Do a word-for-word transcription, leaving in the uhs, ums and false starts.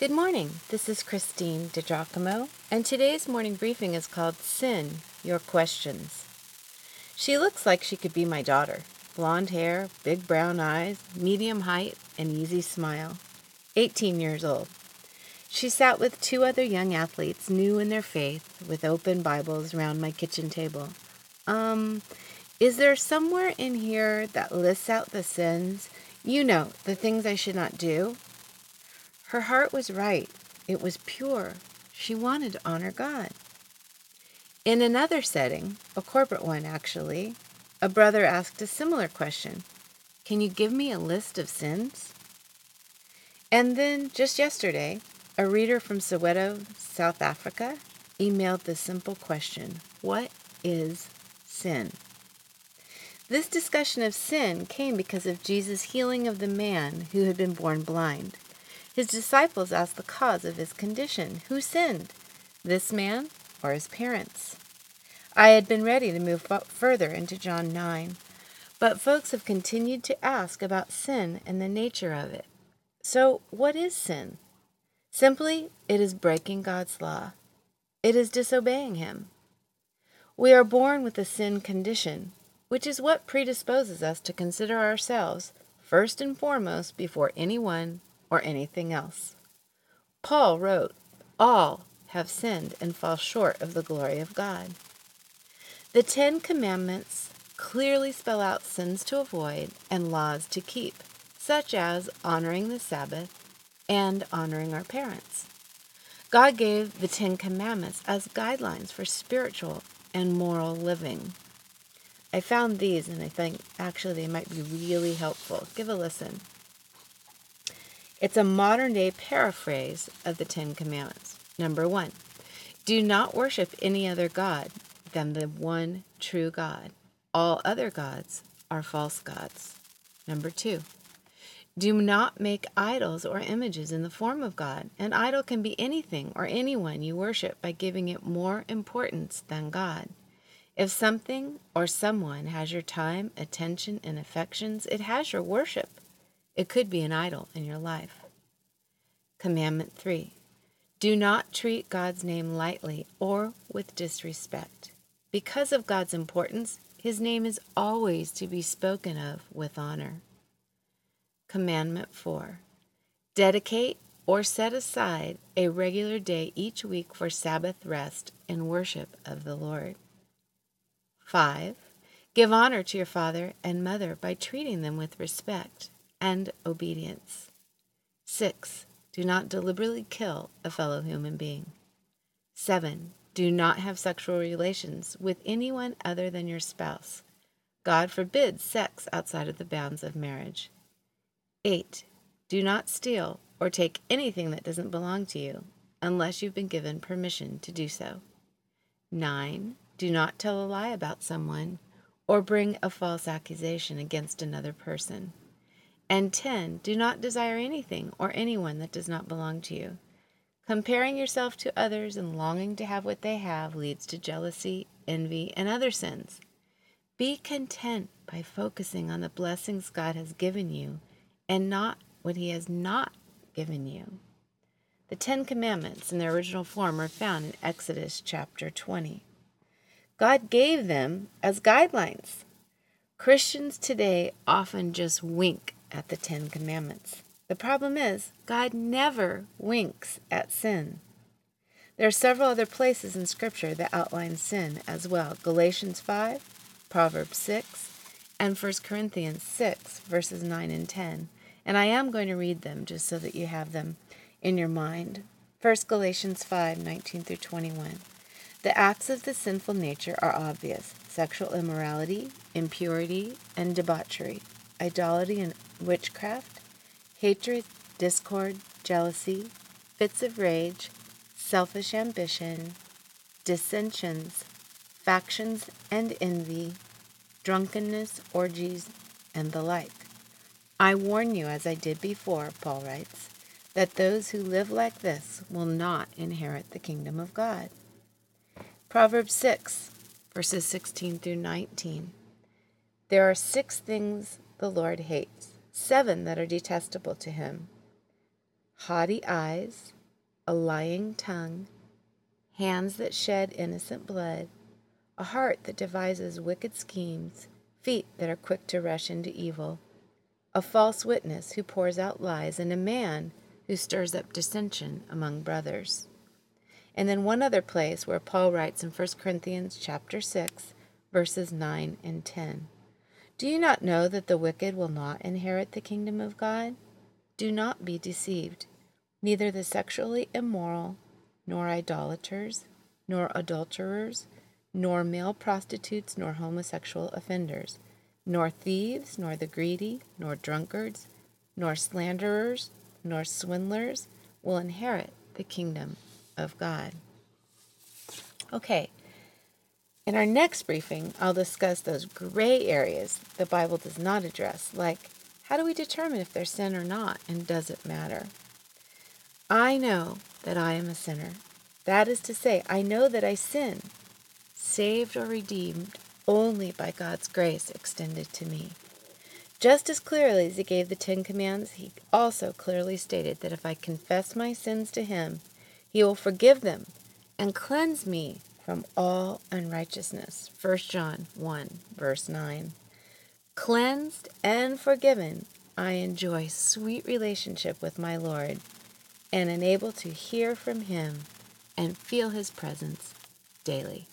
Good morning, this is Christine DiGiacomo, and today's morning briefing is called Sin Your Questions. She looks like she could be my daughter. Blonde hair, big brown eyes, medium height, an easy smile. eighteen years old. She sat with two other young athletes new in their faith with open Bibles around my kitchen table. Um, is there somewhere in here that lists out the sins? You know, the things I should not do? Her heart was right. It was pure. She wanted to honor God. In another setting, a corporate one actually, a brother asked a similar question. Can you give me a list of sins? And then, just yesterday, a reader from Soweto, South Africa, emailed the simple question, what is sin? This discussion of sin came because of Jesus' healing of the man who had been born blind. His disciples asked the cause of his condition. Who sinned? This man or his parents? I had been ready to move further into John nine, but folks have continued to ask about sin and the nature of it. So what is sin? Simply, it is breaking God's law. It is disobeying him. We are born with a sin condition, which is what predisposes us to consider ourselves first and foremost before anyone or anything else. Paul wrote, all have sinned and fall short of the glory of God. The Ten Commandments clearly spell out sins to avoid and laws to keep, such as honoring the Sabbath and honoring our parents. God gave the Ten Commandments as guidelines for spiritual and moral living. I found these and I think actually they might be really helpful. Give a listen. It's a modern-day paraphrase of the Ten Commandments. Number one, do not worship any other God than the one true God. All other gods are false gods. Number two, do not make idols or images in the form of God. An idol can be anything or anyone you worship by giving it more importance than God. If something or someone has your time, attention, and affections, it has your worship. It could be an idol in your life. Commandment three. Do not treat God's name lightly or with disrespect. Because of God's importance, his name is always to be spoken of with honor. Commandment four. Dedicate or set aside a regular day each week for Sabbath rest and worship of the Lord. five. Give honor to your father and mother by treating them with respect and obedience. six. Do not deliberately kill a fellow human being. seven. Do not have sexual relations with anyone other than your spouse. God forbids sex outside of the bounds of marriage. eight. Do not steal or take anything that doesn't belong to you unless you've been given permission to do so. nine. Do not tell a lie about someone or bring a false accusation against another person. And ten, do not desire anything or anyone that does not belong to you. Comparing yourself to others and longing to have what they have leads to jealousy, envy, and other sins. Be content by focusing on the blessings God has given you and not what he has not given you. The Ten Commandments in their original form are found in Exodus chapter twenty. God gave them as guidelines. Christians today often just wink at the Ten Commandments. The problem is, God never winks at sin. There are several other places in Scripture that outline sin as well. Galatians five, Proverbs six, and First Corinthians six, verses nine and ten. And I am going to read them just so that you have them in your mind. First Corinthians five, nineteen through twenty-one. The acts of the sinful nature are obvious: sexual immorality, impurity, and debauchery, idolatry and witchcraft, hatred, discord, jealousy, fits of rage, selfish ambition, dissensions, factions and envy, drunkenness, orgies, and the like. I warn you, as I did before, Paul writes, that those who live like this will not inherit the kingdom of God. Proverbs six, verses sixteen through nineteen. There are six things the Lord hates, seven that are detestable to him. haughty eyes, a lying tongue, hands that shed innocent blood, a heart that devises wicked schemes, feet that are quick to rush into evil, a false witness who pours out lies, and a man who stirs up dissension among brothers." And then one other place where Paul writes in First Corinthians chapter six, verses nine and ten. "Do you not know that the wicked will not inherit the kingdom of God? Do not be deceived. Neither the sexually immoral, nor idolaters, nor adulterers, nor male prostitutes, nor homosexual offenders, nor thieves, nor the greedy, nor drunkards, nor slanderers, nor swindlers will inherit the kingdom of God." Okay, in our next briefing, I'll discuss those gray areas the Bible does not address, like how do we determine if there's sin or not, and does it matter? I know that I am a sinner. That is to say, I know that I sin, saved or redeemed only by God's grace extended to me. Just as clearly as he gave the Ten Commands, he also clearly stated that if I confess my sins to him, he will forgive them and cleanse me from all unrighteousness. First John one, verse nine. Cleansed and forgiven, I enjoy sweet relationship with my Lord and am able to hear from him and feel his presence daily.